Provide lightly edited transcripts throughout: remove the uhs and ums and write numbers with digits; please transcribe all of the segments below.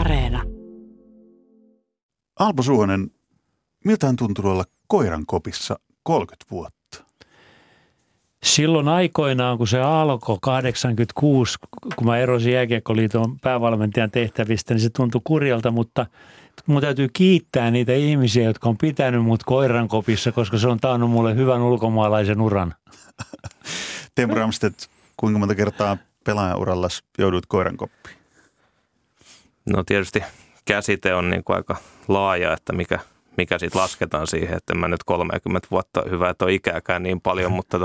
Areena. Alpo Suhonen, miltä on tuntunut olla koiran kopissa 30 vuotta? Silloin aikoinaan, kun se alkoi 86, kun mä erosin Jääkiekkoliiton päävalmentajan tehtävistä, niin se tuntui kurjalta, mutta mun täytyy kiittää niitä ihmisiä, jotka on pitänyt mut koiran kopissa, koska se on taannut mulle hyvän ulkomaalaisen uran. Teemu Ramstedt, kuinka monta kertaa pelaajan urallas joudut koiran koppiin? No tietysti käsite on niin kuin aika laaja, että mikä siitä lasketaan siihen, että en mä nyt 30 vuotta hyvä, että on ikääkään niin paljon, mutta,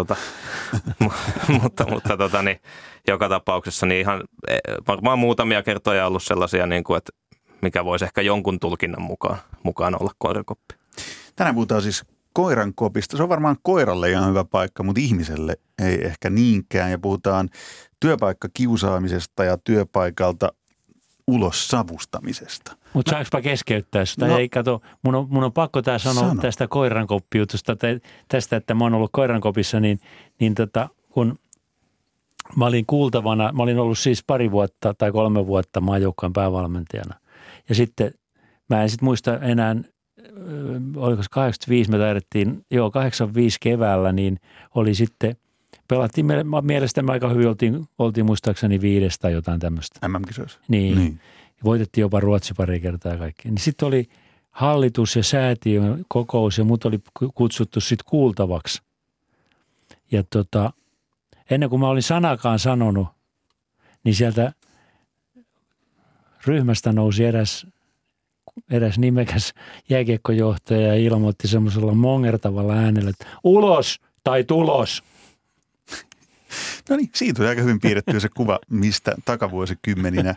niin, joka tapauksessa niin ihan varmaan muutamia kertoja ollut sellaisia, niin kuin, että mikä voisi ehkä jonkun tulkinnan mukaan olla koirankoppi. Tänään puhutaan siis koirankopista. Se on varmaan koiralle ihan hyvä paikka, mutta ihmiselle ei ehkä niinkään. Ja puhutaan työpaikkakiusaamisesta ja työpaikalta ulos savustamisesta. Mutta saanko keskeyttää sitä? No, ei, kato, mun on pakko tää sanoa tästä koirankoppiutusta, tästä, että mä oon ollut koirankopissa, niin, kun mä olin ollut siis 2 vuotta tai 3 vuotta maajoukkueen päävalmentajana. Ja sitten mä en sitten muista enää, oliko 85, me taidettiin, 85 keväällä, niin oli sitten, pelattiin mielestäni aika hyvin, oltiin muistaakseni 5 tai jotain tämmöistä. MM-kisoissa. Niin. Voitettiin jopa Ruotsi pari kertaa kaikki. Niin sitten oli hallitus ja säätiön kokous ja mut oli kutsuttu sitten kuultavaksi. Ja ennen kuin mä olin sanakaan sanonut, niin sieltä ryhmästä nousi eräs nimekäs jääkiekkojohtaja ja ilmoitti semmoisella mongertavalla äänellä, että ulos tai tulos. No niin, siitä on aika hyvin piirretty se kuva, mistä takavuosikymmeninä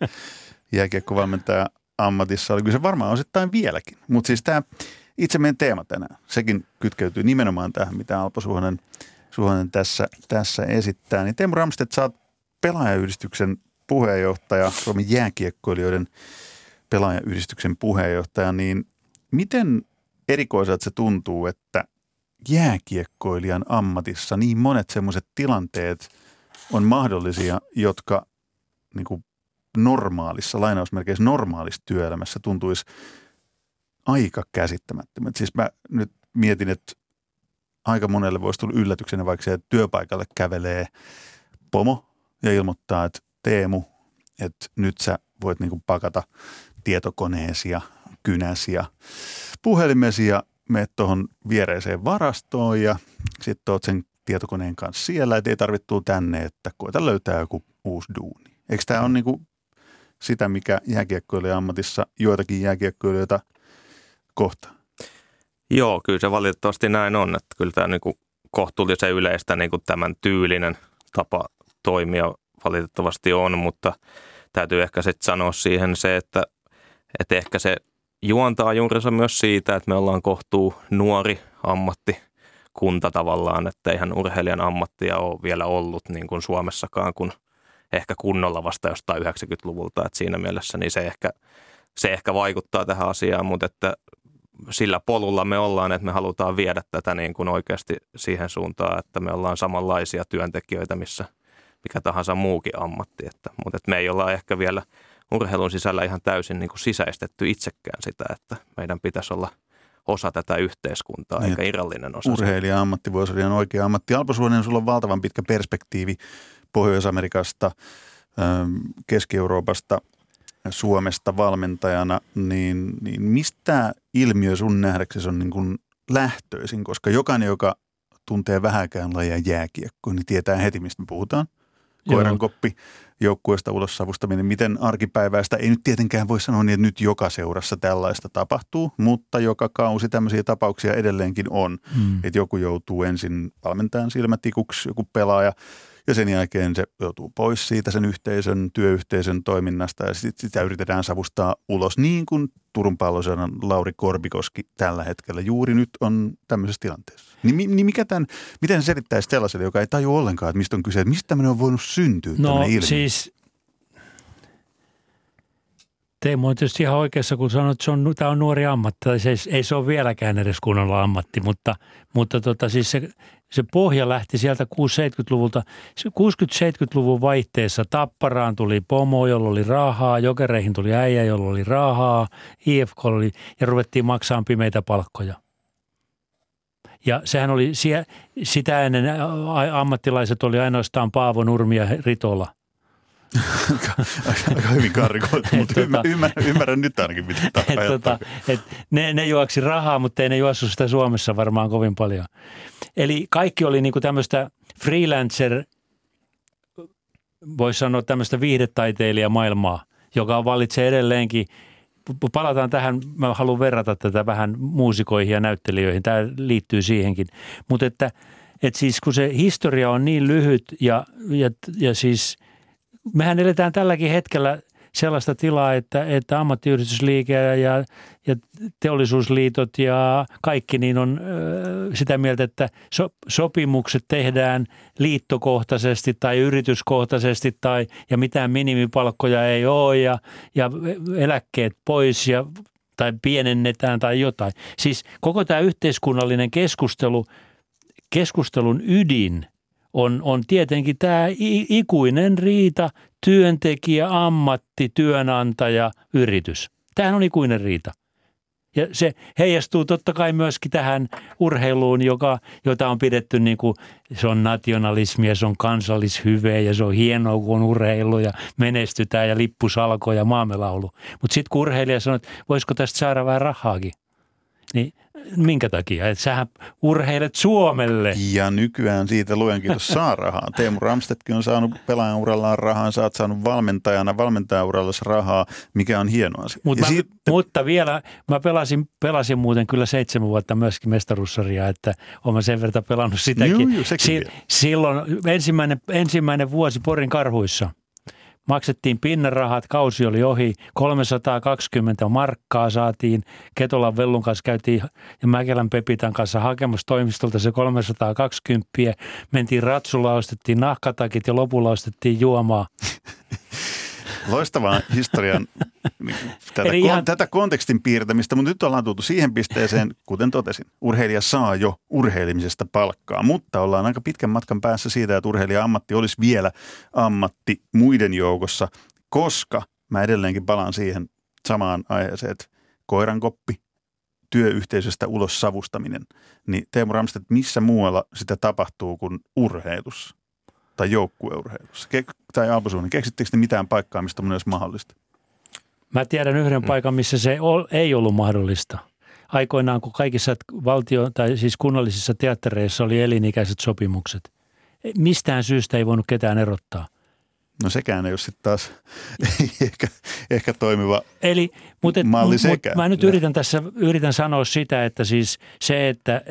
jääkiekkovalmentaja ammatissa oli. Kyllä se varmaan osittain vieläkin, mutta siis tämä itse meidän teema tänään, sekin kytkeytyy nimenomaan tähän, mitä Alpo Suhonen tässä esittää. Niin Teemu Ramstedt, sä oot pelaajayhdistyksen puheenjohtaja, Suomen jääkiekkoilijoiden pelaajayhdistyksen puheenjohtaja, niin miten erikoiselta se tuntuu, että jääkiekkoilijan ammatissa niin monet semmoiset tilanteet on mahdollisia, jotka niin kuin normaalissa, lainausmerkeissä normaalissa työelämässä tuntuisi aika käsittämättömät. Siis mä nyt mietin, että aika monelle voisi tulla yllätyksenä, vaikka se työpaikalle kävelee pomo ja ilmoittaa, että Teemu, että nyt sä voit niin kuin pakata tietokoneesi ja kynäsi ja puhelimesi ja meet tuohon viereiseen varastoon ja sitten oot sen tietokoneen kanssa siellä, et ei tarvittua tänne, että koita löytää joku uusi duuni. Eikö tämä ole niin kuin sitä, mikä jääkiekkoilijan ammatissa joitakin jääkiekkoilijoita kohtaa? Joo, kyllä se valitettavasti näin on, että kyllä tämä niin kuin kohtuullisen yleistä niin kuin tämän tyylinen tapa toimia valitettavasti on, mutta täytyy ehkä sitten sanoa siihen se, että ehkä se juontaa juurensa myös siitä, että me ollaan kohtuu nuori ammattikunta tavallaan, että eihän urheilijan ammattia ole vielä ollut niin kuin Suomessakaan, kun ehkä kunnolla vasta jostain 90-luvulta, että siinä mielessä niin se ehkä vaikuttaa tähän asiaan, mutta että sillä polulla me ollaan, että me halutaan viedä tätä niin kuin oikeasti siihen suuntaan, että me ollaan samanlaisia työntekijöitä, missä mikä tahansa muukin ammatti, mutta me ei olla ehkä vielä urheilun sisällä ihan täysin niin kuin sisäistetty itsekään sitä, että meidän pitäisi olla osa tätä yhteiskuntaa, niin, eikä irrallinen osa. Urheilija-ammatti voisi olla ihan oikea ammatti. Alpo Suhonen, sulla on valtavan pitkä perspektiivi Pohjois-Amerikasta, Keski-Euroopasta, Suomesta valmentajana, niin mistä ilmiö sun nähdäksesi on niin kuin lähtöisin, koska jokainen, joka tuntee vähäkään lajia jääkiekkoa, niin tietää heti, mistä me puhutaan. Koirankoppi, joukkueesta ulos savustaminen, miten arkipäiväistä, ei nyt tietenkään voi sanoa niin, että nyt joka seurassa tällaista tapahtuu, mutta joka kausi tämmöisiä tapauksia edelleenkin on, että joku joutuu ensin valmentajan silmätikuksi, joku pelaaja, ja sen jälkeen se joutuu pois siitä sen yhteisön, työyhteisön toiminnasta, ja sitten sitä yritetään savustaa ulos, niin kuin Turun Palloseuran Lauri Korpikoski tällä hetkellä juuri nyt on tämmöisessä tilanteessa. Niin miten selittäisi sellaiselle, joka ei tajua ollenkaan, että mistä on kyse, että mistä tämmöinen on voinut syntyä tämmöinen ilmiö? No siis, Teemu on tietysti ihan oikeassa, kun sanot, että tämä on nuori ammatti, tai se ei se ole vieläkään edes kunnolla ammatti, mutta siis se se pohja lähti sieltä 60-70-luvulta. 60-70-luvun vaihteessa Tapparaan tuli pomo, jolla oli rahaa, Jokereihin tuli äijä, jolla oli rahaa, IFK oli, ja ruvettiin maksamaan pimeitä palkkoja. Ja sehän oli, sitä ennen ammattilaiset oli ainoastaan Paavo Nurmi ja Ritola. Aika hyvin karikoitu, mutta ymmärrän nyt ainakin, mitä tämä ne juoksi rahaa, mutta ei ne juossu sitä Suomessa varmaan kovin paljon. Eli kaikki oli niinku tämmöistä freelancer, voisi sanoa tämmöistä viihdetaiteilijamaailmaa, joka vallitsee edelleenkin. Palataan tähän, mä haluan verrata tätä vähän muusikoihin ja näyttelijöihin, tämä liittyy siihenkin, mutta että siis kun se historia on niin lyhyt ja siis mehän eletään tälläkin hetkellä sellaista tilaa, että ammattiyhdistysliike ja teollisuusliitot ja kaikki niin on sitä mieltä, että sopimukset tehdään liittokohtaisesti tai yrityskohtaisesti ja mitään minimipalkkoja ei ole ja eläkkeet pois tai pienennetään tai jotain. Siis koko tämä yhteiskunnallinen keskustelun ydin on tietenkin tämä ikuinen riita, työntekijä, ammatti, työnantaja, yritys. Tämähän on ikuinen riita. Ja se heijastuu totta kai myöskin tähän urheiluun, jota on pidetty niin kuin se on nationalismia, se on kansallishyveä ja se on hienoa, kun on urheilu ja menestytään ja lippusalko ja maamelaulu. Mutta sitten kun urheilija sanoo, että voisiko tästä saada vähän rahaakin, niin minkä takia? Että sähän urheilet Suomelle. Ja nykyään siitä luenkin tuossa saa rahaa. Teemu Ramstedtkin on saanut pelaajan urallaan rahaa, sä oot saanut valmentajan urallassa rahaa, mikä on hienoa. Mutta vielä, mä pelasin muuten kyllä 7 vuotta myöskin mestaruussarjaa, että olen sen verran pelannut sitäkin. Juu, silloin ensimmäinen vuosi Porin Karhuissa. Maksettiin pinnarahat, kausi oli ohi, 320 markkaa saatiin, Ketolan Vellun kanssa käytiin ja Mäkelän Pepitan kanssa hakemassa toimistolta se 320, mentiin ratsulla, ostettiin nahkatakit ja lopulla ostettiin juomaa. Loistavaa historian tätä kontekstin piirtämistä, mutta nyt ollaan tultu siihen pisteeseen, kuten totesin. Urheilija saa jo urheilemisesta palkkaa, mutta ollaan aika pitkän matkan päässä siitä, että urheilija-ammatti olisi vielä ammatti muiden joukossa, koska mä edelleenkin palaan siihen samaan aiheeseen, että koirankoppi, työyhteisöstä ulos savustaminen. Niin Teemu Ramstedt, missä muualla sitä tapahtuu kuin urheilussa? Tai joukkueurheilussa. Tai Alpo Suhonen, keksittekö ne mitään paikkaa, mistä mun olisi mahdollista? Mä tiedän yhden paikan, missä se ei ollut mahdollista. Aikoinaan, kun kaikissa tai siis kunnallisissa teattereissa oli elinikäiset sopimukset. Mistään syystä ei voinut ketään erottaa. No sekään ei ole sitten taas ehkä toimiva malli sekään. Mä nyt yritän sanoa sitä, että siis se, että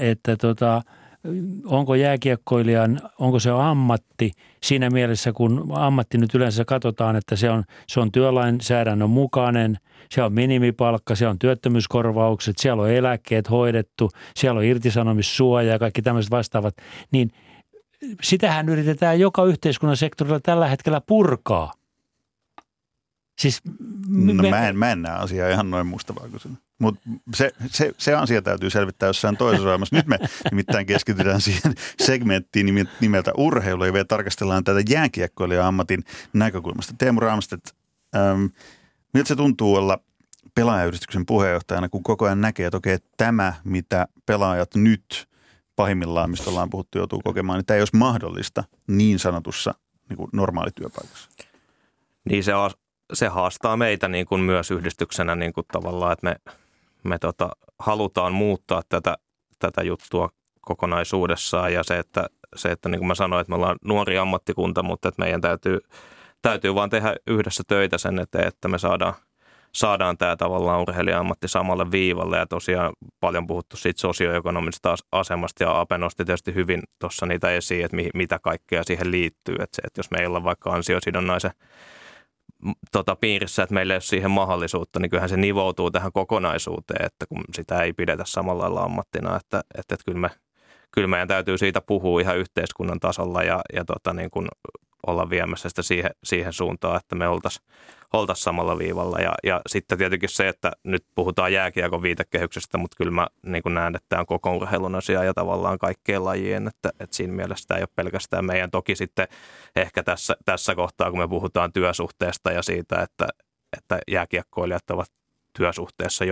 onko jääkiekkoilijan, onko se ammatti siinä mielessä, kun ammatti nyt yleensä katsotaan, että se on työlainsäädännön mukainen, se on minimipalkka, se on työttömyyskorvaukset, siellä on eläkkeet hoidettu, siellä on irtisanomissuoja ja kaikki tämmöiset vastaavat, niin sitähän yritetään joka yhteiskunnan sektorilla tällä hetkellä purkaa. Siis, no mä en näe asiaa ihan noin mustavalkoisena. Mutta se asia täytyy selvittää jossain toisessa ohjelmassa. Nyt me nimittäin keskitytään siihen segmenttiin nimeltä urheilu ja vielä tarkastellaan tätä jääkiekkoilija-ammatin näkökulmasta. Teemu Ramstedt, miltä se tuntuu olla pelaajayhdistyksen puheenjohtajana, kun koko ajan näkee, että okei, tämä mitä pelaajat nyt pahimmillaan, mistä ollaan puhuttu, joutuu kokemaan, niin tämä ei olisi mahdollista niin sanotussa niin normaalityöpaikassa. Niin se haastaa meitä niin kuin myös yhdistyksenä niin kuin tavallaan, että me halutaan muuttaa tätä juttua kokonaisuudessaan ja se, että niin kuin mä sanoin, että me ollaan nuori ammattikunta, mutta että meidän täytyy vaan tehdä yhdessä töitä sen eteen, että me saadaan tämä tavallaan urheilija-ammatti samalle viivalle ja tosiaan paljon puhuttu siitä sosioekonomisesta asemasta ja Ape nosti tietysti hyvin tuossa niitä esiin, että mitä kaikkea siihen liittyy, että se, että jos meillä on vaikka ansiosidonnaisen piirissä, että meillä ei ole siihen mahdollisuutta, niin kyllähän se nivoutuu tähän kokonaisuuteen, että kun sitä ei pidetä samalla lailla ammattina, että kyllä meidän täytyy siitä puhua ihan yhteiskunnan tasolla ja niin kuin olla viemässä sitä siihen suuntaan, että me oltaisiin oltaisiin samalla viivalla. Ja sitten tietenkin se, että nyt puhutaan jääkiekon viitekehyksestä, mutta kyllä mä niin kuin näen, että tämä on koko urheilun asia ja tavallaan kaikkeen lajien, että siinä mielessä tämä ei ole pelkästään meidän. Toki sitten ehkä tässä kohtaa, kun me puhutaan työsuhteesta ja siitä, että jääkiekkoilijat ovat työsuhteessa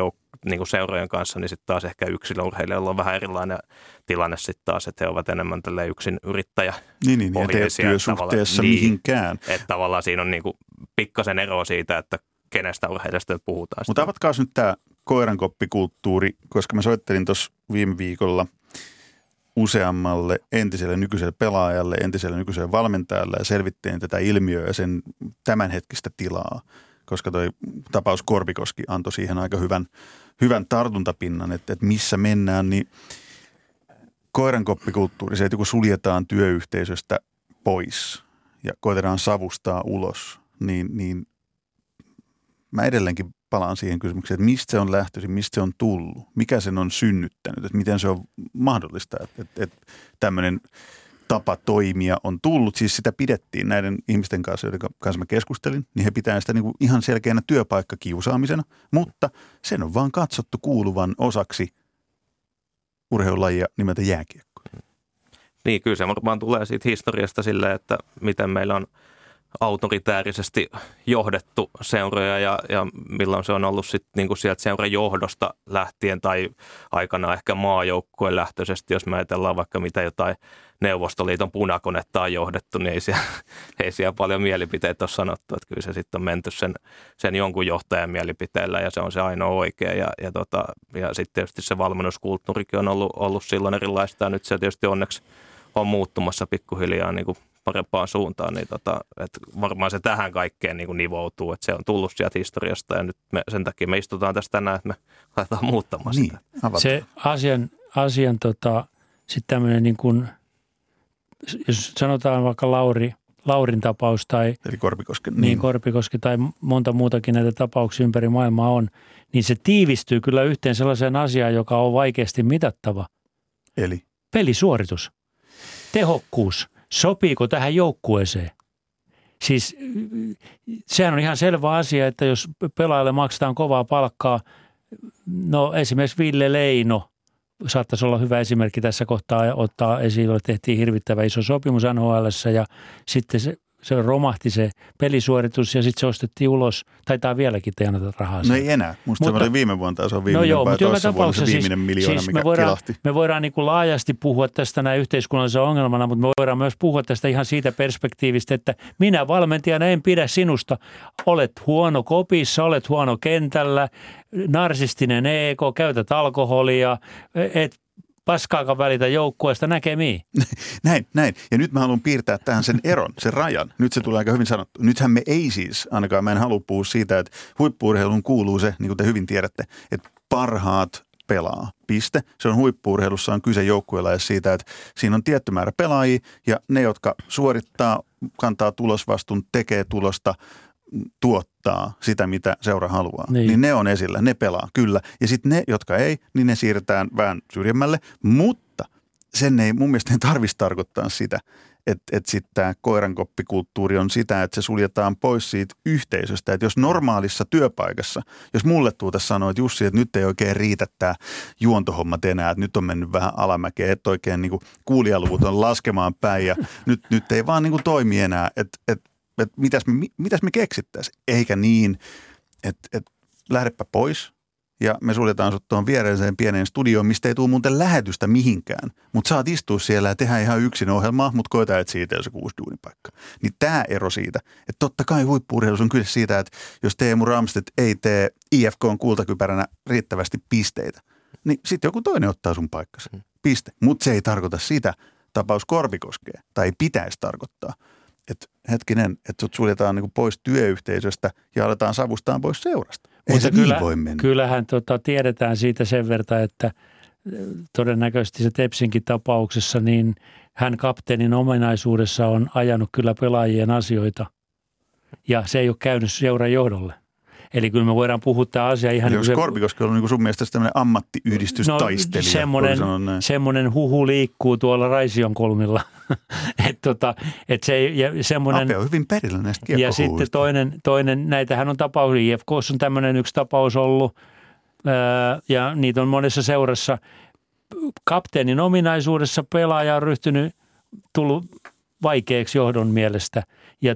niin kuin seurojen kanssa, niin sitten taas ehkä yksilöurheilijoilla on vähän erilainen tilanne sitten taas, että he ovat enemmän tälleen yksin yrittäjä. Niin, ja teet työsuhteessa mihinkään. Että tavallaan siinä on niin kuin pikkasen eroa siitä, että kenestä urheilijasta puhutaan. Mutta avatkaas nyt tämä koirankoppikulttuuri, koska mä soittelin tuossa viime viikolla useammalle entiselle nykyiselle pelaajalle, entiselle nykyiselle valmentajalle ja selvittiin tätä ilmiöä ja sen tämänhetkistä tilaa. Koska tuo tapaus Korpikoski antoi siihen aika hyvän tartuntapinnan, että missä mennään, niin koirankoppikulttuuri, se, että kun suljetaan työyhteisöstä pois ja koitetaan savustaa ulos, niin mä edelleenkin palaan siihen kysymykseen, että mistä se on lähtöisin, mistä se on tullut, mikä sen on synnyttänyt, että miten se on mahdollista, että tämmöinen tapa toimia on tullut. Siis sitä pidettiin näiden ihmisten kanssa, joiden kanssa mä keskustelin, niin he pitää sitä niinku ihan selkeänä työpaikkakiusaamisena, mutta sen on vaan katsottu kuuluvan osaksi urheilulajia nimeltä jääkiekko. Niin, kyllä se vaan tulee siitä historiasta silleen, että miten meillä on autoritäärisesti johdettu seuroja ja milloin se on ollut sitten niinku sieltä seuran johdosta lähtien tai aikana ehkä maajoukkueen lähtöisesti, jos me ajatellaan vaikka mitä jotain Neuvostoliiton punakonetta on johdettu, niin ei siellä paljon mielipiteitä ole sanottu, että kyllä se sitten on menty sen jonkun johtajan mielipiteellä ja se on se ainoa oikea ja sitten tietysti se valmennuskulttuurikin on ollut silloin erilaista ja nyt se tietysti onneksi on muuttumassa pikkuhiljaa niin kuin parempaan suuntaan, niin että varmaan se tähän kaikkeen niin kuin nivoutuu, että se on tullut sieltä historiasta ja nyt sen takia me istutaan tässä tänään, että me laitetaan muuttamaan sitä. Niin, se asian sitten tämmöinen niin kuin, jos sanotaan vaikka Laurin tapaus tai eli Korpikoski, niin Korpikoski tai monta muutakin näitä tapauksia ympäri maailmaa on, niin se tiivistyy kyllä yhteen sellaiseen asiaan, joka on vaikeasti mitattava. Eli? Pelisuoritus, tehokkuus. Sopiiko tähän joukkueeseen? Siis sehän on ihan selvä asia, että jos pelaajalle maksetaan kovaa palkkaa, no esimerkiksi Ville Leino saattaisi olla hyvä esimerkki tässä kohtaa ottaa esiin, jolla tehtiin hirvittävä iso sopimus NHL:ssä ja sitten se romahti se pelisuoritus ja sitten se ostettiin ulos. Taitaa vieläkin tienata rahaa. No ei enää. Musta mutta, se oli viime vuonna taas on viimeinen no toisessa vuodessa viimeinen miljoona, siis mikä kilahti. Me voidaan niin kuin laajasti puhua tästä näin yhteiskunnallisena ongelmana, mutta me voidaan myös puhua tästä ihan siitä perspektiivistä, että minä valmentajana en pidä sinusta. Olet huono kopissa, olet huono kentällä, narsistinen ego, käytät alkoholia, et paskaakaan välitä joukkueesta näkemiin. Näin. Ja nyt mä haluan piirtää tähän sen eron, sen rajan. Nyt se tulee aika hyvin sanottu. Nythän me ei siis, ainakaan mä en halua puhua siitä, että huippu-urheiluun kuuluu se, niin kuin te hyvin tiedätte, että parhaat pelaa. Piste. Se on huippu-urheilussa on kyse joukkueella siitä, että siinä on tietty määrä pelaajia ja ne, jotka suorittaa, kantaa tulosvastuun, tekee tulosta, tuottaa sitä, mitä seura haluaa, niin ne on esillä, ne pelaa, kyllä. Ja sitten ne, jotka ei, niin ne siirretään vähän syrjemmälle, mutta sen ei mun mielestä tarvitsisi tarkoittaa sitä, että sitten tämä koirankoppikulttuuri on sitä, että se suljetaan pois siitä yhteisöstä. Että jos normaalissa työpaikassa, jos mulle tuuta sanoo, että Jussi, että nyt ei oikein riitä tämä juontohommat enää, että nyt on mennyt vähän alamäkeen, että oikein niinku kuulijaluvut on laskemaan päin ja nyt ei vaan niinku toimi enää, että mitäs me keksittäisiin? Eikä niin, että lähdepä pois ja me suljetaan sut tuon viereiseen pieneen studioon, mistä ei tule muuten lähetystä mihinkään. Mutta saat istua siellä ja tehdä ihan yksin ohjelmaa, mutta koeta, että siitä ei ole se uusi duunipaikka. Niin tämä ero siitä, että totta kai huippu-urheilussa on kyse siitä, että jos Teemu Ramstedt ei tee IFK:n kultakypäränä riittävästi pisteitä, niin sitten joku toinen ottaa sun paikkasi. Piste. Mutta se ei tarkoita sitä, tapaus Korpikoskea, tai ei pitäisi tarkoittaa. Että hetkinen, että sut suljetaan niin kuin pois työyhteisöstä ja aletaan savustaan pois seurasta. Ei mutta se niin voi mennä. Kyllähän tiedetään siitä sen verran, että todennäköisesti se Tepsinkin tapauksessa, niin hän kapteenin ominaisuudessa on ajanut kyllä pelaajien asioita. Ja se ei ole käynyt seuran johdolle. Eli kyllä me voidaan puhua tämä asia ihan... Jos niin Korpikoski on niin sun mielestä tämmöinen ammattiyhdistystaistelija. No semmoinen huhu liikkuu tuolla Raision kolmilla. Ape on hyvin perillä näistä kiekkohuhuista. Ja sitten toinen, näitähän on tapaus, IFK:ssa on tämmöinen yksi tapaus ollut, ja niitä on monessa seurassa. Kapteenin ominaisuudessa pelaaja on tullut vaikeaksi johdon mielestä. Ja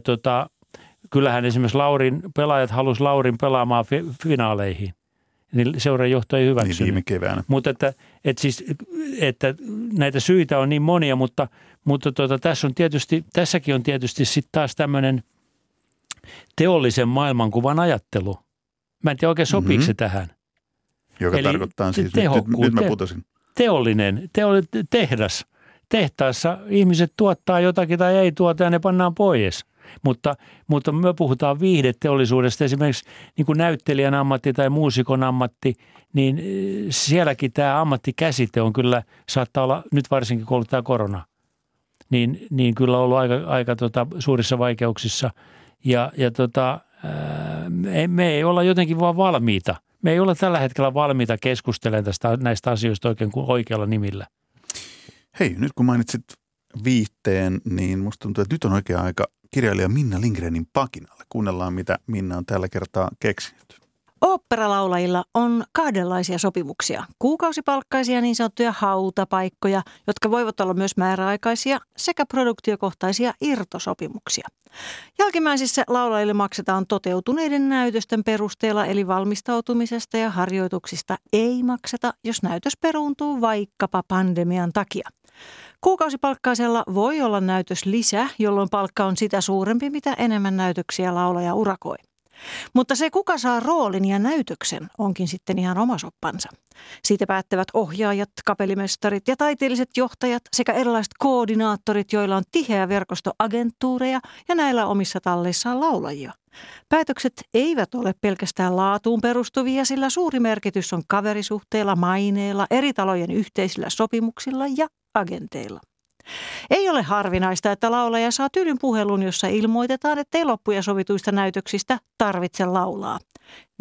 kyllähän esimerkiksi pelaajat halusivat Laurin pelaamaan finaaleihin. Niin seuran johto ei hyväksynyt. Niin viime keväänä. Mutta että näitä syitä on niin monia, mutta tässäkin on tietysti sitten taas tämmöinen teollisen maailmankuvan ajattelu. Mä en tiedä oikein sopiiko se tähän. Joka eli tarkoittaa siis, nyt mä putosin. Tehdas. Tehtaassa ihmiset tuottaa jotakin tai ei tuota ja ne pannaan pois. Mutta me puhutaan viihdeteollisuudesta, esimerkiksi niin kuin näyttelijän ammatti tai muusikon ammatti, niin sielläkin tämä ammattikäsite on kyllä, saattaa olla, nyt varsinkin kun tämä korona, niin kyllä on ollut aika suurissa vaikeuksissa. Me ei olla jotenkin vaan valmiita. Me ei olla tällä hetkellä valmiita keskustelemaan näistä asioista oikein kuin oikealla nimillä. Hei, nyt kun mainitsit viihteen, niin musta tuntuu, että nyt on oikea aika kirjailija Minna Lindgrenin pakinalle. Kuunnellaan, mitä Minna on tällä kertaa keksinyt. Oopperalaulajilla on kahdenlaisia sopimuksia. Kuukausipalkkaisia niin sanottuja hautapaikkoja, jotka voivat olla myös määräaikaisia, sekä produktiokohtaisia irtosopimuksia. Jälkimmäisissä laulajille maksetaan toteutuneiden näytösten perusteella, eli valmistautumisesta ja harjoituksista ei makseta, jos näytös peruuntuu vaikkapa pandemian takia. Kuukausipalkkaisella voi olla näytöslisä, jolloin palkka on sitä suurempi, mitä enemmän näytöksiä laulaja urakoi. Mutta se, kuka saa roolin ja näytöksen, onkin sitten ihan oma soppansa. Siitä päättävät ohjaajat, kapellimestarit ja taiteelliset johtajat sekä erilaiset koordinaattorit, joilla on tiheä verkosto agenttuureja ja näillä omissa talleissaan laulajia. Päätökset eivät ole pelkästään laatuun perustuvia, sillä suuri merkitys on kaverisuhteilla, maineilla, eri talojen yhteisillä sopimuksilla ja agenteilla. Ei ole harvinaista, että laulaja saa tyylin puhelun, jossa ilmoitetaan, ettei loppuja sovituista näytöksistä tarvitse laulaa.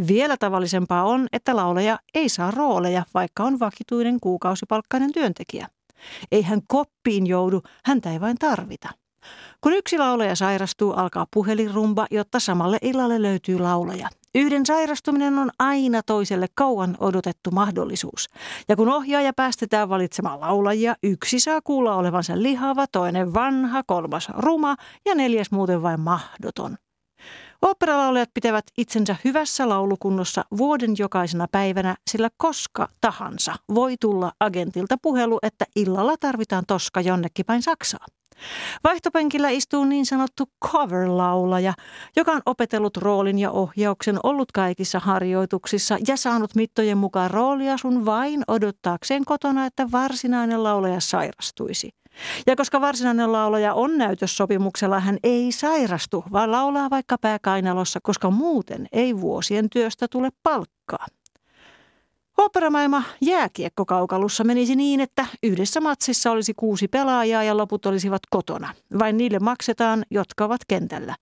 Vielä tavallisempaa on, että laulaja ei saa rooleja, vaikka on vakituinen kuukausipalkkainen työntekijä. Ei hän koppiin joudu, häntä ei vain tarvita. Kun yksi laulaja sairastuu, alkaa puhelinrumba, jotta samalle illalle löytyy laulaja. Yhden sairastuminen on aina toiselle kauan odotettu mahdollisuus. Ja kun ohjaaja päästetään valitsemaan laulajia, yksi saa kuulla olevansa lihava, toinen vanha, kolmas ruma ja neljäs muuten vain mahdoton. Oopperalaulajat pitävät itsensä hyvässä laulukunnossa vuoden jokaisena päivänä, sillä koska tahansa voi tulla agentilta puhelu, että illalla tarvitaan toska jonnekin päin Saksaa. Vaihtopenkillä istuu niin sanottu cover-laulaja, joka on opetellut roolin ja ohjauksen, ollut kaikissa harjoituksissa ja saanut mittojen mukaan roolia sun vain odottaakseen kotona, että varsinainen laulaja sairastuisi. Ja koska varsinainen laulaja on näytössopimuksella, hän ei sairastu, vaan laulaa vaikka pääkainalossa, koska muuten ei vuosien työstä tule palkkaa. Oopperamaailma jääkiekkokaukalussa menisi niin, että yhdessä matsissa olisi 6 pelaajaa ja loput olisivat kotona. Vain niille maksetaan, jotka ovat kentällä.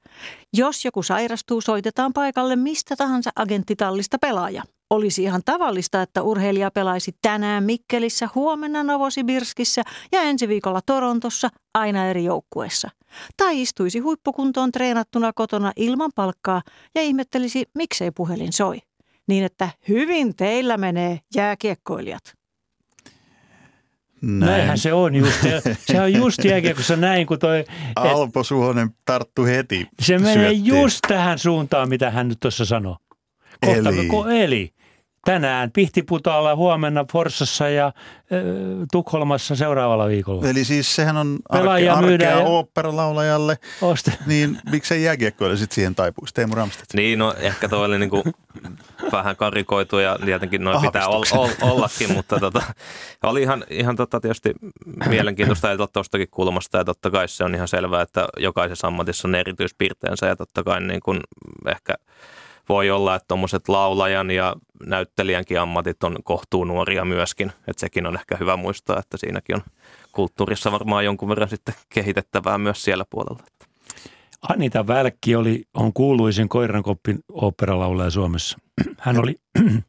Jos joku sairastuu, soitetaan paikalle mistä tahansa agenttitallista pelaaja. Olisi ihan tavallista, että urheilija pelaisi tänään Mikkelissä, huomenna Novosibirskissä ja ensi viikolla Torontossa, aina eri joukkueessa. Tai istuisi huippukuntoon treenattuna kotona ilman palkkaa ja ihmettelisi, miksei puhelin soi. Niin, että hyvin teillä menee jääkiekkoilijat. Näinhän se on just. Se on just jääkiekossa näin, kun toi... Alpo Suhonen tarttu heti. Se menee just tähän suuntaan, mitä hän nyt tuossa sanoi. Eli tänään Pihtiputaalla, huomenna Forssassa ja Tukholmassa seuraavalla viikolla. Eli siis sehän on arkea oopperalaulajalle, niin miksei jääkiekkoille sitten siihen taipuisi? Teemu Ramstedt. Niin, no ehkä toi oli niinku vähän karikoitu ja tietenkin noin pitää ollakin, mutta oli ihan tietysti mielenkiintoista ja tuostakin kulmasta, ja totta kai se on ihan selvää, että jokaisessa ammatissa on erityispiirteensä ja totta kai niin kun ehkä... Voi olla, että tuommoiset laulajan ja näyttelijänkin ammatit on kohtuunuoria myöskin. Että sekin on ehkä hyvä muistaa, että siinäkin on kulttuurissa varmaan jonkun verran sitten kehitettävää myös siellä puolella. Anita Välkki on kuuluisin koirankoppi oopperalaulaja Suomessa. Hän oli...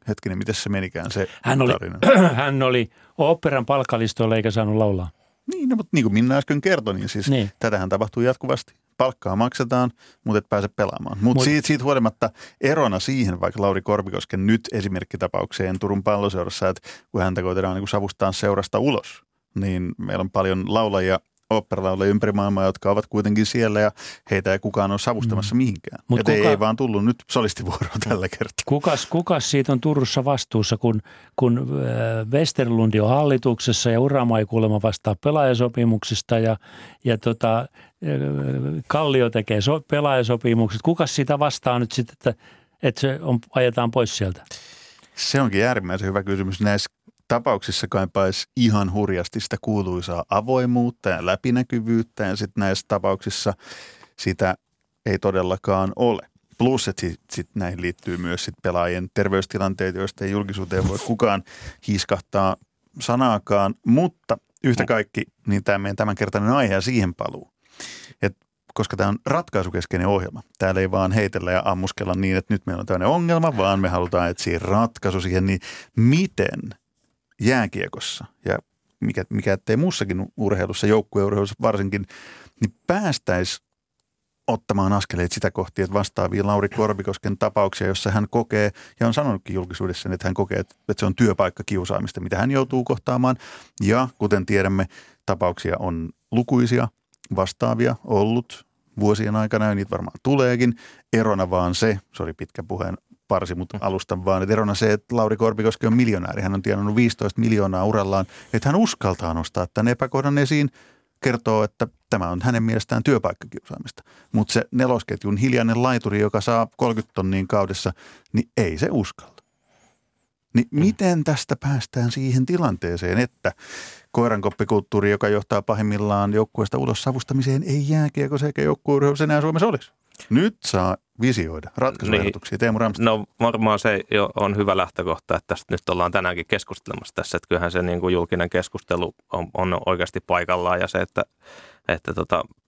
Hetkinen, mitäs se menikään se tarina? Hän oli oopperan palkkalistoilla eikä saanut laulaa. Niin, no, mutta niin kuin Minna äsken kertoi, niin siis niin. Tätähän tapahtuu jatkuvasti. Palkkaa maksetaan, mutta et pääse pelaamaan. Mutta siitä huolimatta erona siihen, vaikka Lauri Korpikosken nyt esimerkkitapaukseen Turun Palloseurassa, että kun häntä koitetaan niin savustaa seurasta ulos, niin meillä on paljon laulajia, oopperalaulajia ympäri maailmaa, jotka ovat kuitenkin siellä ja heitä ei kukaan ole savustamassa mihinkään. Mut ei vaan tullut nyt solistivuoroa tällä kertaa. Kukas siitä on Turussa vastuussa, kun Westerlundi on hallituksessa ja Urama ei kuulemma vastaa pelaajasopimuksista ja Kallio tekee pelaajasopimukset. Kukas siitä vastaa nyt sitten, että se ajetaan pois sieltä? Se onkin äärimmäisen hyvä kysymys. Näissä tapauksissa kaipaisi ihan hurjasti sitä kuuluisaa avoimuutta ja läpinäkyvyyttä, ja sitten näissä tapauksissa sitä ei todellakaan ole. Plus, että sitten näihin liittyy myös sit pelaajien terveystilanteet, joista ei julkisuuteen voi kukaan hiiskahtaa sanaakaan, mutta yhtä kaikki, niin tämä meidän tämänkertainen aihe ja siihen paluu. Et koska tämä on ratkaisukeskeinen ohjelma. Täällä ei vaan heitellä ja ammuskella niin, että nyt meillä on tämmöinen ongelma, vaan me halutaan etsiä ratkaisu siihen, niin miten jääkiekossa ja mikä ettei muussakin urheilussa, joukkueurheilussa varsinkin, niin päästäisiin ottamaan askeleet sitä kohti, että vastaavia Lauri Korpikosken tapauksia, jossa hän kokee, ja on sanonutkin julkisuudessa sen, että hän kokee, että se on työpaikkakiusaamista, mitä hän joutuu kohtaamaan. Ja kuten tiedämme, tapauksia on lukuisia. Vastaavia ollut vuosien aikana, ja niitä varmaan tuleekin. Erona vaan se, sori pitkä puheen parsi, mutta alustan vaan, että erona se, että Lauri Korpikoski on miljonääri. Hän on tienannut 15 miljoonaa urallaan, että hän uskaltaa nostaa tämän epäkohdan esiin, kertoo, että tämä on hänen mielestään työpaikkakiusaamista. Mutta se nelosketjun hiljainen laituri, joka saa 30 tonnia kaudessa, niin ei se uskalla. Niin miten tästä päästään siihen tilanteeseen, että koirankoppikulttuuri, joka johtaa pahimmillaan joukkueesta ulos savustamiseen, ei jääkiekossa eikä joukkueurheilussa enää Suomessa olisi. Nyt saa visioida ratkaisuehdotuksia. Niin, Teemu Ramstedt. No varmaan se on hyvä lähtökohta, että tästä nyt ollaan tänäänkin keskustelemassa tässä, että kyllähän se niin kuin julkinen keskustelu on oikeasti paikallaan ja se, että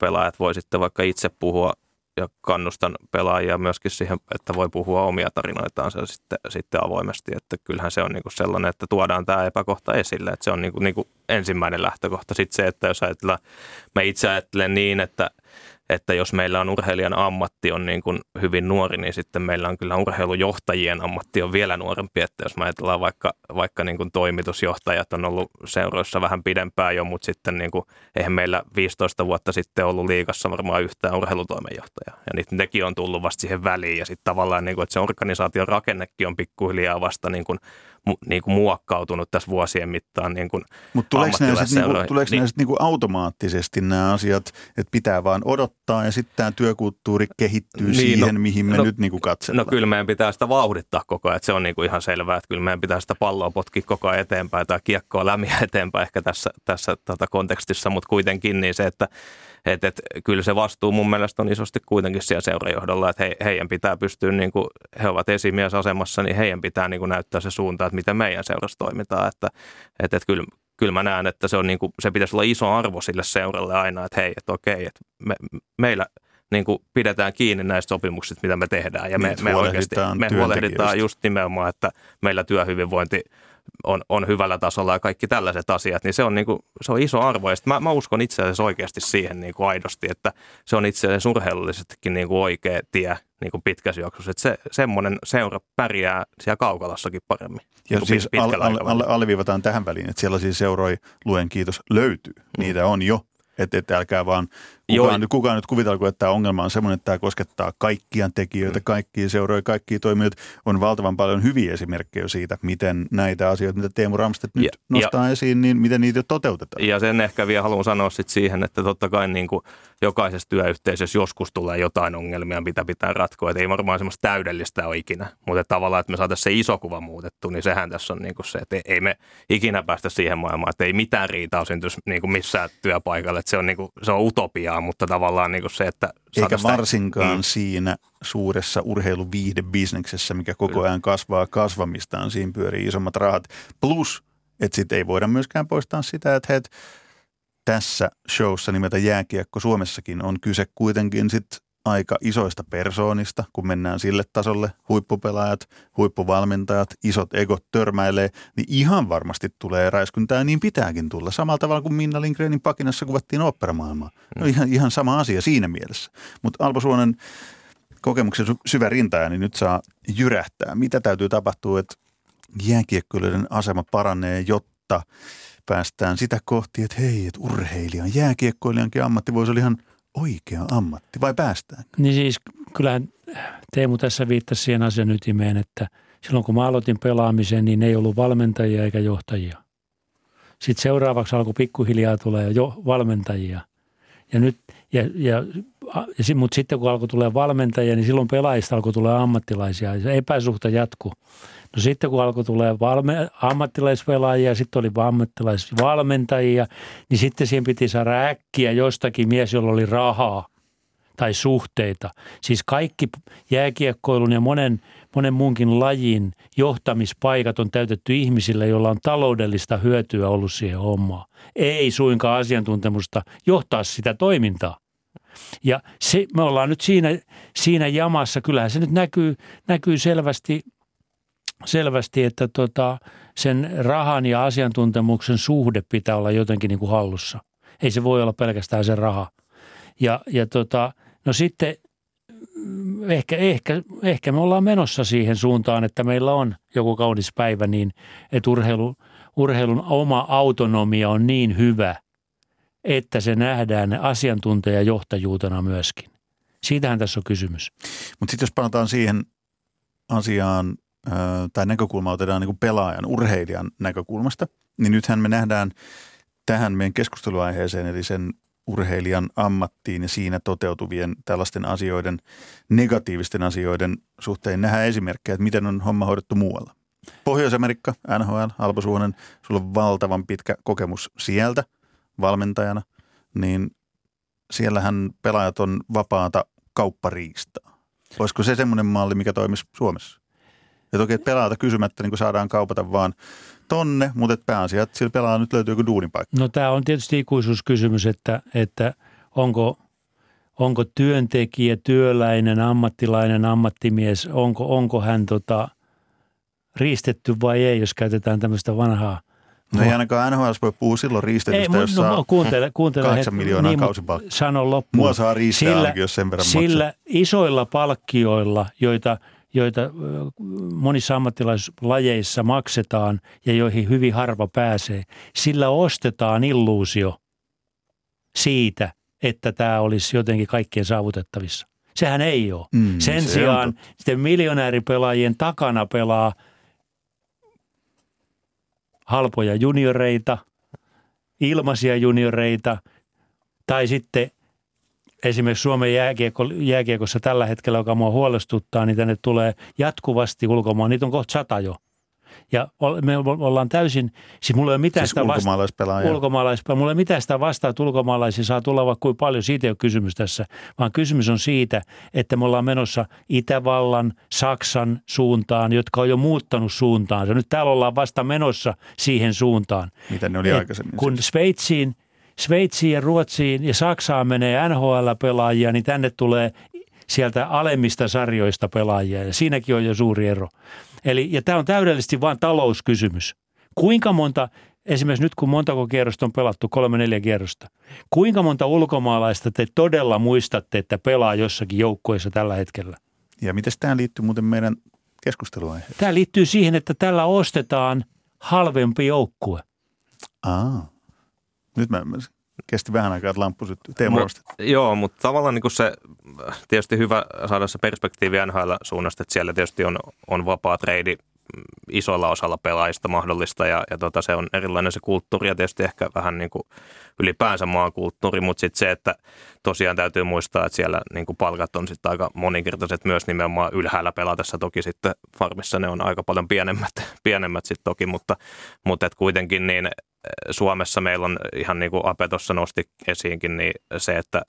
pelaajat voi sitten vaikka itse puhua ja kannustan pelaajia myöskin siihen, että voi puhua omia tarinoitaansa sitten avoimesti, että kyllähän se on niinku sellainen, että tuodaan tämä epäkohta esille, että se on niinku ensimmäinen lähtökohta. Sitten se, että jos ajatellaan, mä itse ajattelen niin, että jos meillä on urheilijan ammatti on niin kuin hyvin nuori, niin sitten meillä on kyllä urheilujohtajien ammatti on vielä nuorempi. Että jos me ajatellaan vaikka niin kuin toimitusjohtajat on ollut seuroissa vähän pidempään jo, mutta sitten niin kuin, eihän meillä 15 vuotta sitten ollut liigassa varmaan yhtään urheilutoimenjohtajaa. Ja nekin on tullut vasta siihen väliin ja sitten tavallaan, niin kuin, että se organisaation rakennekin on pikkuhiljaa vasta niin kuin muokkautunut tässä vuosien mittaan niin kuin. Mutta tuleeko näistä niin kuin automaattisesti nämä asiat, että pitää vaan odottaa ja sitten tämä työkulttuuri kehittyy niin, siihen, mihin me nyt niin kuin katsellaan? No kyllä meidän pitää sitä vauhdittaa koko ajan, että se on niin kuin ihan selvää, että kyllä meidän pitää sitä palloa potkia koko ajan eteenpäin tai kiekkoa lämmiä eteenpäin ehkä tässä kontekstissa, mutta kuitenkin niin se, että kyllä se vastuu mun mielestä on isosti kuitenkin siellä seurajohdolla, että heidän pitää pystyä, niin kuin, he ovat esimiesasemassa, niin heidän pitää niin kuin näyttää se suunta, että miten meidän seurassa toimitaan, että kyllä mä näen, että se on niin kuin, se pitäisi olla iso arvo sille seuralle aina, että hei, että okei, että meillä niin kuin pidetään kiinni näistä sopimuksista, mitä me tehdään ja me huolehditaan just nimenomaan, että meillä työhyvinvointi on hyvällä tasolla ja kaikki tällaiset asiat, niin se on, niinku, se on iso arvo. Ja mä uskon itse asiassa oikeasti siihen niinku aidosti, että se on itse asiassa urheilullisestikin niinku oikea tie niinku pitkässä juoksussa. Että semmoinen seura pärjää siellä kaukalassakin paremmin. Ja niinku siis alleviivataan tähän väliin, että sellaisia seuroja luen kiitos löytyy. Niitä on jo. Että älkää vaan kukaan nyt kuvitelko, että tämä ongelma on semmoinen, että tämä koskettaa kaikkia tekijöitä, kaikkia seuroja, kaikkia toimijoita. On valtavan paljon hyviä esimerkkejä siitä, miten näitä asioita, mitä Teemu Ramstedt nyt nostaa esiin, niin miten niitä toteutetaan. Ja sen ehkä vielä haluan sanoa sit siihen, että totta kai niin kuin jokaisessa työyhteisössä joskus tulee jotain ongelmia, mitä pitää ratkoa. Et ei varmaan semmoista täydellistä ole ikinä, mutta tavallaan, että me saataisiin se iso kuva muutettu, niin sehän tässä on niin kuin se, että ei me ikinä päästä siihen maailmaan, että ei mitään riitaa syntyisi niin kuin missään työpaikalla. Että se on utopiaa, mutta tavallaan niin kuin se, että... Eikä varsinkaan siinä suuressa urheiluviihdebisneksessä, mikä koko ajan kasvaa kasvamistaan, siinä pyörii isommat rahat. Plus, että sitten ei voida myöskään poistaa sitä, että tässä showssa nimeltä Jääkiekko Suomessakin on kyse kuitenkin sitten aika isoista persoonista, kun mennään sille tasolle, huippupelaajat, huippuvalmentajat, isot egot törmäilee, niin ihan varmasti tulee räiskyntää ja niin pitääkin tulla. Samalla tavalla kuin Minna Lindgrenin pakinassa kuvattiin oopperamaailmaa. No ihan sama asia siinä mielessä. Mutta Alpo Suhonen kokemuksen syvä rintaja, niin nyt saa jyrähtää. Mitä täytyy tapahtua, että jääkiekkoilijoiden asema paranee, jotta päästään sitä kohti, että hei, että urheilijan, jääkiekkoilijankin ammatti voisi olla ihan oikea ammatti, vai päästään? Niin siis kyllähän Teemu tässä viittasi siihen asian ytimeen, että silloin kun mä aloitin pelaamisen, niin ei ollut valmentajia eikä johtajia. Sitten seuraavaksi alkoi pikkuhiljaa tulee jo valmentajia. Mutta sitten kun alkoi tulee valmentajia, niin silloin pelaajista alkoi tulee ammattilaisia. Se epäsuhta jatkuu. No sitten kun alkoi tulee ammattilaispelaajia, sitten oli ammattilaisvalmentajia, niin sitten siihen piti saada äkkiä jostakin mies, jolla oli rahaa tai suhteita. Siis kaikki jääkiekkoilun ja monen muunkin lajin johtamispaikat on täytetty ihmisillä, joilla on taloudellista hyötyä ollut siihen hommaan. Ei suinkaan asiantuntemusta johtaa sitä toimintaa. Ja se, me ollaan nyt siinä jamassa. Kyllähän se nyt näkyy selvästi, että sen rahan ja asiantuntemuksen suhde pitää olla jotenkin niin kuin hallussa. Ei se voi olla pelkästään se raha. No sitten ehkä me ollaan menossa siihen suuntaan, että meillä on joku kaunis päivä niin, että urheilun oma autonomia on niin hyvä, että se nähdään asiantuntijajohtajuutena myöskin. Siitähän tässä on kysymys. Mutta sitten jos palataan siihen asiaan tai näkökulmaan otetaan niin kuin pelaajan, urheilijan näkökulmasta, niin nythän me nähdään tähän meidän keskusteluaiheeseen, eli sen urheilijan ammattiin ja siinä toteutuvien tällaisten asioiden, negatiivisten asioiden suhteen nähdään esimerkkejä, että miten on homma hoidettu muualla. Pohjois-Amerikka, NHL, Alpo Suhonen, sulla on valtavan pitkä kokemus sieltä valmentajana, niin siellähän pelaajat on vapaata kauppariistaa. Olisiko se semmoinen malli, mikä toimisi Suomessa? Ja toki, että pelaajalta kysymättä niin saadaan kaupata vaan tonne, mutta pääasiat sillä pelaa nyt löytyy joku duunipaikka. No tämä on tietysti ikuisuuskysymys, että onko työntekijä, työläinen, ammattilainen, ammattimies, onko hän riistetty vai ei, jos käytetään tämmöistä vanhaa. No ei ainakaan NHL voi puhua silloin riistetystä, jos saa 8 miljoonaa niin, kausipalkkia. Sano loppuun. Mua saa riistää ainakin, jos sen verran maksaa. Sillä isoilla palkkioilla, joita monissa ammattilaislajeissa maksetaan ja joihin hyvin harva pääsee, sillä ostetaan illuusio siitä, että tämä olisi jotenkin kaikkien saavutettavissa. Sehän ei ole. Sen sijaan sitten miljonääripelaajien takana pelaa halpoja junioreita, ilmaisia junioreita tai sitten esimerkiksi Suomen jääkiekossa tällä hetkellä, joka mua huolestuttaa, niin tänne tulee jatkuvasti ulkomaan. Niitä on kohta 100 jo. Ja me ollaan täysin, siis mulla ei ole mitään sitä vastaa, että ulkomaalaisia saa tulla vaikka kuin paljon. Siitä ei ole kysymys tässä, vaan kysymys on siitä, että me ollaan menossa Itävallan, Saksan suuntaan, jotka on jo muuttanut suuntaansa. Nyt täällä ollaan vasta menossa siihen suuntaan. Mitä ne oli aikaisemmin? Kun Sveitsiin ja Ruotsiin ja Saksaan menee NHL-pelaajia, niin tänne tulee sieltä alemmista sarjoista pelaajia. Ja siinäkin on jo suuri ero. Ja tämä on täydellisesti vain talouskysymys. Kuinka monta, esimerkiksi nyt kun montako kierrosta on pelattu, 3-4 kierrosta, kuinka monta ulkomaalaista te todella muistatte, että pelaa jossakin joukkueessa tällä hetkellä? Ja miten tämä liittyy muuten meidän keskusteluaiheeseen? Tämä liittyy siihen, että tällä ostetaan halvempi joukkue. Nyt mä ymmärsin. Kesti vähän aikaa, että lamppu syttyi. Teemu Ramstedt. Joo, mutta tavallaan niin se tietysti hyvä saada se perspektiivi NHL-suunnasta, että siellä tietysti on vapaa treidi isolla osalla pelaajista mahdollista ja se on erilainen se kulttuuri ja tietysti ehkä vähän niin kuin ylipäänsä maakulttuuri, mutta sitten se, että tosiaan täytyy muistaa, että siellä niin kuin palkat on sitten aika moninkertaiset myös nimenomaan ylhäällä pelatessa. Toki sitten farmissa ne on aika paljon pienemmät sitten toki, mutta et kuitenkin niin Suomessa meillä on ihan niin kuin Ape tuossa nosti esiinkin, niin se, että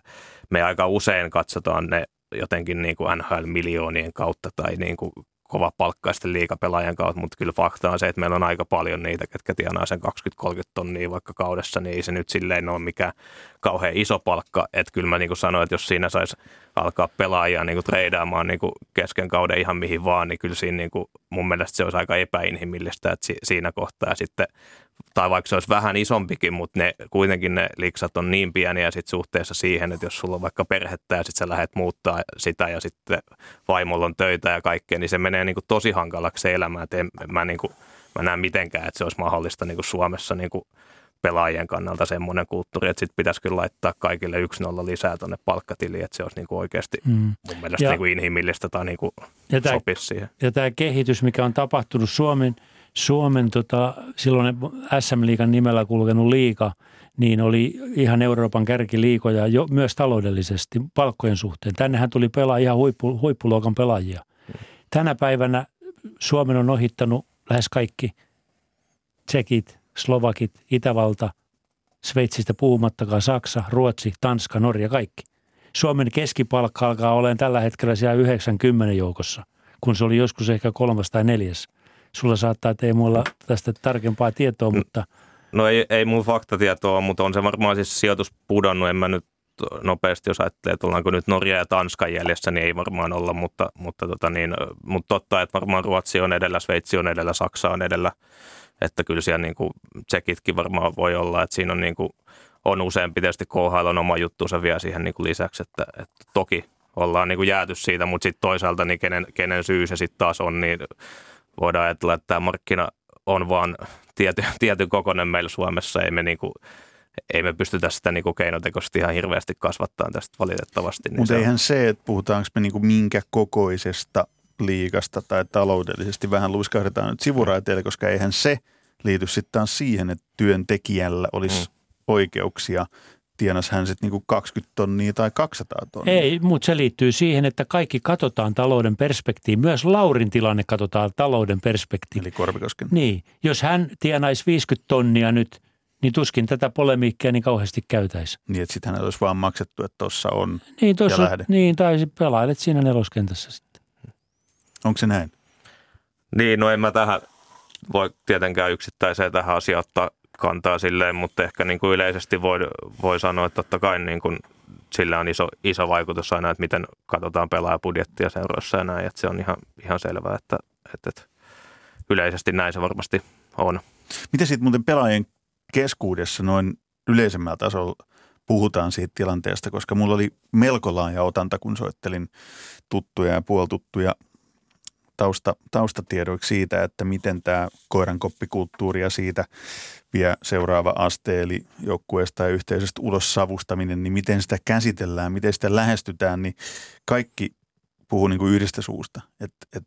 me aika usein katsotaan ne jotenkin niin kuin NHL-miljoonien kautta tai niin kuin kovapalkkaisten liigapelaajan kautta, mutta kyllä fakta on se, että meillä on aika paljon niitä, ketkä tienaa sen 20-30 tonnia vaikka kaudessa, niin ei se nyt silleen ole mikään kauhean iso palkka. Että kyllä mä niin kuin sanoin, että jos siinä saisi alkaa pelaajia niin kuin treidaamaan niin kuin kesken kauden ihan mihin vaan, niin kyllä siinä niin kuin mun mielestä se olisi aika epäinhimillistä, että siinä kohtaa sitten, tai vaikka se olisi vähän isompikin, mutta ne, kuitenkin ne liksat on niin pieniä sit suhteessa siihen, että jos sulla on vaikka perhettä ja sitten sä lähdet muuttaa sitä ja sitten vaimolla on töitä ja kaikkea, niin se menee niin kuin tosi hankalaksi se elämä. Et mä näen mitenkään, että se olisi mahdollista niin kuin Suomessa niin kuin pelaajien kannalta semmoinen kulttuuri, että sitten pitäisi kyllä laittaa kaikille 1-0 lisää tuonne palkkatiliin, että se olisi niin kuin oikeasti mun mielestä niin kuin inhimillistä tai niin kuin sopisi siihen. Ja tämä kehitys, mikä on tapahtunut Suomen silloin SM-liigan nimellä kulkenut liiga, niin oli ihan Euroopan kärkiliigoja jo myös taloudellisesti palkkojen suhteen. Tännehän tuli pelaa ihan huippuluokan pelaajia. Tänä päivänä Suomen on ohittanut lähes kaikki tsekit, slovakit, Itävalta, Sveitsistä puhumattakaan Saksa, Ruotsi, Tanska, Norja, kaikki. Suomen keskipalkka alkaa olemaan tällä hetkellä siellä 90 joukossa, kun se oli joskus ehkä 3. tai 4. Sulla saattaa, ettei mulla tästä tarkempaa tietoa, mutta... No ei mun faktatietoa, mutta on se varmaan siis sijoitus pudonnut. En mä nyt nopeasti, jos ajattelee, että ollaanko nyt Norja ja Tanskan jäljessä, niin ei varmaan olla, mutta totta, että varmaan Ruotsi on edellä, Sveitsi on edellä, Saksa on edellä. Että kyllä siellä niin kuin tsekitkin varmaan voi olla, että siinä on, niin kuin, on useampi tietysti KHL on oma juttuunsa vielä siihen niin kuin lisäksi, että toki ollaan niin kuin jääty siitä, mutta sitten toisaalta niin kenen syy se sitten taas on, niin... Voidaan ajatella, että tämä markkina on vaan tietyn kokoinen meillä Suomessa. Ei me pystytä sitä niinku keinotekoisesti ihan hirveästi kasvattaa tästä valitettavasti. Mutta niin eihän se, että puhutaanko me niinku minkä kokoisesta liigasta tai taloudellisesti vähän luiskahdetaan nyt sivuraiteille, koska eihän se liity sitten taas siihen, että työntekijällä olisi oikeuksia. Tienas hän sitten niinku 20 tonnia tai 200 tonnia. Ei, mutta se liittyy siihen, että kaikki katsotaan talouden perspektiin. Myös Laurin tilanne katsotaan talouden perspektiin. Eli Korpikosken. Niin. Jos hän tienaisi 50 tonnia nyt, niin tuskin tätä polemiikkia niin kauheasti käytäisi. Niin, että sitten hänellä olisi vaan maksettu, että tuossa on niin, tossa, ja lähde. Niin, tai pelailet siinä neloskentässä sitten. Onko se näin? Niin, no en mä tähän voi tietenkään yksittäiseen tähän asiaan ottaa kantaa silleen, mutta ehkä niin kuin yleisesti voi sanoa, että totta kai niin kuin sillä on iso vaikutus aina, että miten katsotaan pelaajabudjettia seuroissa ja näin, että se on ihan selvää, että yleisesti näin se varmasti on. Miten sitten muuten pelaajien keskuudessa noin yleisemmällä tasolla puhutaan siitä tilanteesta, koska mulla oli melko laaja otanta, kun soittelin tuttuja ja puoltuttuja taustatiedoiksi siitä, että miten tämä koirankoppikulttuuri ja siitä vie seuraava aste, eli joukkueesta ja yhteisöstä ulos savustaminen, niin miten sitä käsitellään, miten sitä lähestytään, niin kaikki puhuu niin kuin yhdestä suusta. Että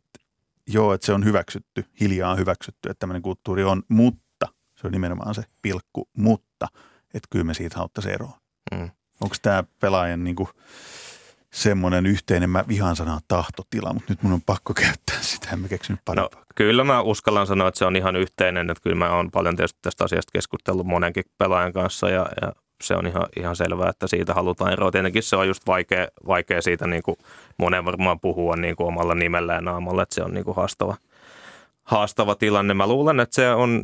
se on hyväksytty, hiljaa hyväksytty, että tämmöinen kulttuuri on, mutta se on nimenomaan se pilkku, mutta, että kyllä me siitä hauttaisiin eroon. Onko tämä pelaajan niin kuin semmoinen yhteinen, mä vihaan sanaa tahtotila, mutta nyt mun on pakko käyttää sitä, en mä keksinyt parempaa. No, kyllä mä uskallan sanoa, että se on ihan yhteinen, että kyllä mä oon paljon tietysti tästä asiasta keskustellut monenkin pelaajan kanssa ja se on ihan selvää, että siitä halutaan eroa. Tietenkin se on just vaikea siitä niin kuin monen varmaan puhua niin kuin omalla nimellä ja naamalla, että se on niin kuin haastava tilanne. Mä luulen, että se on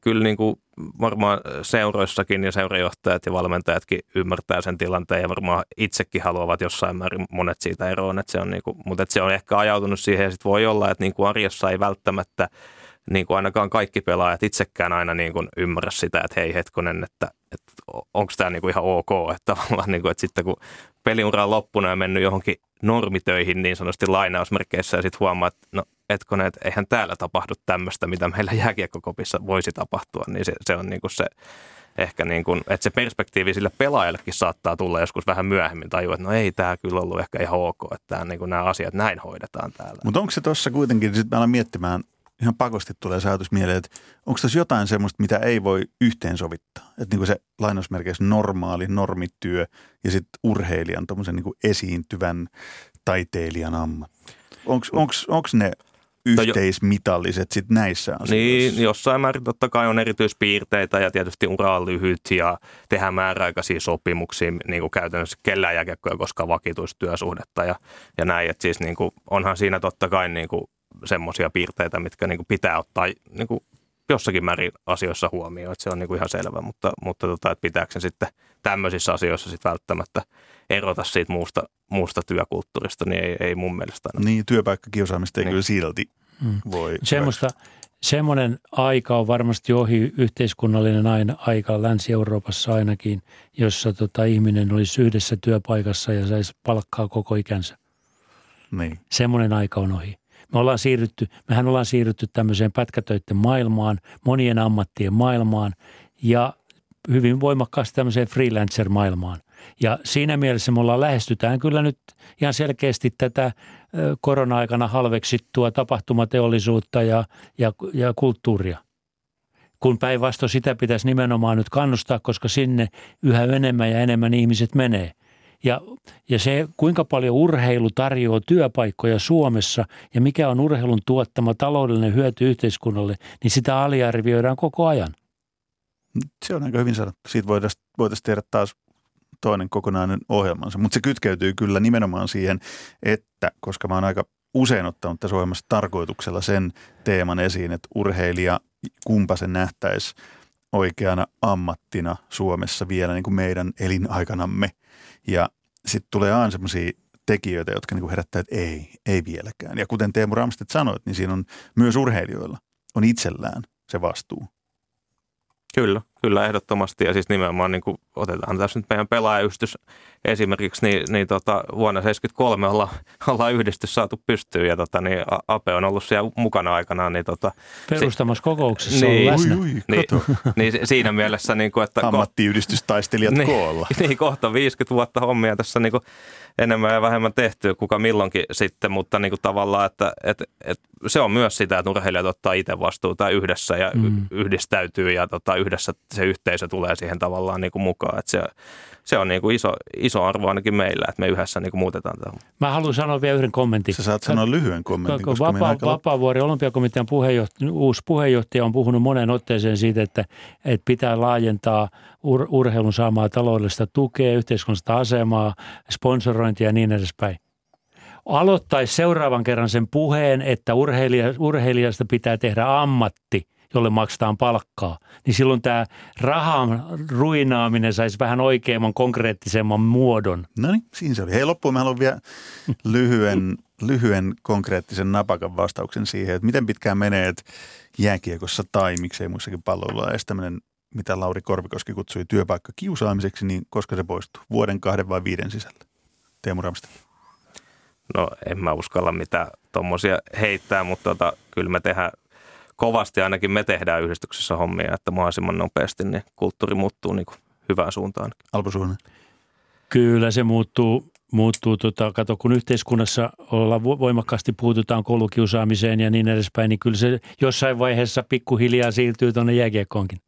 kyllä niin kuin varmaan seuroissakin ja seurajohtajat ja valmentajatkin ymmärtää sen tilanteen ja varmaan itsekin haluavat jossain määrin monet siitä eroon, että se on niin kuin, mutta että se on ehkä ajautunut siihen ja sitten voi olla, että niin kuin arjessa ei välttämättä niin kuin ainakaan kaikki pelaajat itsekään aina niin kuin ymmärrä sitä, että hei hetkonen, että onko tämä niin kuin ihan ok, että tavallaan niin kuin, että sitten kun peliura on loppuna ja mennyt johonkin normitöihin niin sanotusti lainausmerkeissä ja sitten huomaa, että no etkonen, että eihän täällä tapahdu tämmöistä, mitä meillä jääkiekkokopissa voisi tapahtua, niin se on niin kuin se ehkä niin kuin, että se perspektiivi sillä pelaajallekin saattaa tulla joskus vähän myöhemmin tajua, että no ei tämä kyllä ollut ehkä ihan ok, että niin kuin nämä asiat näin hoidetaan täällä. Mutta onko se tuossa kuitenkin, sitten mä alan miettimään, ihan pakosti tulee se ajatus mieleen, että onko tuossa jotain semmoista, mitä ei voi yhteensovittaa? Että niin kuin se lainausmerkeissä normaali normityö ja sitten urheilijan tuommoisen niin kuin esiintyvän taiteilijan ammatti. Onko ne yhteismitalliset sitten näissä asioissa? Niin, jossain määrin totta kai on erityispiirteitä ja tietysti ura on lyhyt ja tehdään määräaikaisia sopimuksia, niin kuin käytännössä kellään jääkiekkoa koskaan vakituistyösuhdetta ja näin. Että siis niin kuin, onhan siinä totta kai niin kuin semmoisia piirteitä, mitkä niin kuin pitää ottaa niin kuin jossakin määrin asioissa huomioon, että se on niin kuin ihan selvä, mutta että pitääkö sen sitten tämmöisissä asioissa sit välttämättä erota siitä muusta työkulttuurista, niin ei mun mielestä aina. Niin, työpaikkakiusaamista ei niin. Kyllä silti voi. Semmoinen aika on varmasti ohi, yhteiskunnallinen aika Länsi-Euroopassa ainakin, jossa ihminen olisi yhdessä työpaikassa ja saisi palkkaa koko ikänsä. Niin. Semmoinen aika on ohi. Mehän ollaan siirrytty tämmöiseen pätkätöiden maailmaan, monien ammattien maailmaan ja hyvin voimakkaasti tämmöiseen freelancer-maailmaan. Ja siinä mielessä me lähestytään kyllä nyt ihan selkeästi tätä korona-aikana halveksittua tapahtumateollisuutta ja kulttuuria. Kun päinvastoin sitä pitäisi nimenomaan nyt kannustaa, koska sinne yhä enemmän ja enemmän ihmiset menee. Ja se, kuinka paljon urheilu tarjoaa työpaikkoja Suomessa ja mikä on urheilun tuottama taloudellinen hyöty yhteiskunnalle, niin sitä aliarvioidaan koko ajan. Se on aika hyvin sanottu. Siitä voitaisiin tehdä taas toinen kokonainen ohjelmansa, mutta se kytkeytyy kyllä nimenomaan siihen, että koska mä oon aika usein ottanut tässä ohjelmassa tarkoituksella sen teeman esiin, että urheilija, kumpa se nähtäisi oikeana ammattina Suomessa vielä niin kuin meidän elinaikanamme. Ja sitten tulee aina semmoisia tekijöitä, jotka niin kuin herättää, että ei vieläkään. Ja kuten Teemu Ramstedt sanoit, niin siinä on myös urheilijoilla, on itsellään se vastuu. Kyllä, ehdottomasti. Ja siis nimenomaan, niin kuin otetaan tässä nyt meidän pelaajayhdistys esimerkiksi, niin vuonna 1973 ollaan yhdistys saatu pystyyn, ja Ape on ollut siellä mukana aikanaan. Perustamassa kokouksessa niin, on läsnä. Niin siinä mielessä, niin kuin, että ammattiyhdistystaistelijat koolla. Niin, kohta 50 vuotta hommia tässä niin kuin enemmän ja vähemmän tehtyä, kuka milloinkin sitten, mutta niin kuin tavallaan, että se on myös sitä, että urheilijat ottaa itse vastuuta yhdessä ja yhdistäytyy ja yhdessä se yhteisö tulee siihen tavallaan niin kuin mukaan. Että se on niin kuin iso arvo ainakin meillä, että me yhdessä niin kuin muutetaan tähän. Mä haluan sanoa vielä yhden kommentin. Sä saat sanoa lyhyen kommentin. Koska Vapaavuori Olympiakomitean uusi puheenjohtaja on puhunut moneen otteeseen siitä, että pitää laajentaa urheilun saamaa taloudellista tukea, yhteiskunnallista asemaa, sponsorointia ja niin edespäin. Aloittaisi seuraavan kerran sen puheen, että urheilijasta pitää tehdä ammatti, jolle maksetaan palkkaa, niin silloin tämä rahan ruinaaminen saisi vähän oikeamman, konkreettisemman muodon. No niin, siinä se oli. Hei, loppuun mä haluan vielä lyhyen konkreettisen napakan vastauksen siihen, että miten pitkään menee, että jääkiekossa tai miksei muissakin palveluilla tämmöinen, mitä Lauri Korpikoski kutsui työpaikkakiusaamiseksi, niin koska se poistuu? Vuoden, 2 vai 5 sisällä? Teemu Ramstedt. No en mä uskalla mitään tuommoisia heittää, mutta kyllä me tehdään kovasti, ainakin me tehdään yhdistyksessä hommia, että mahdollisimman nopeasti niin kulttuuri muuttuu niin kuin hyvään suuntaan. Alpo Suhonen. Kyllä se muuttuu. Kato, kun yhteiskunnassa voimakkaasti puututaan koulukiusaamiseen ja niin edespäin, niin kyllä se jossain vaiheessa pikkuhiljaa siirtyy tuonne jääkiekkoonkin.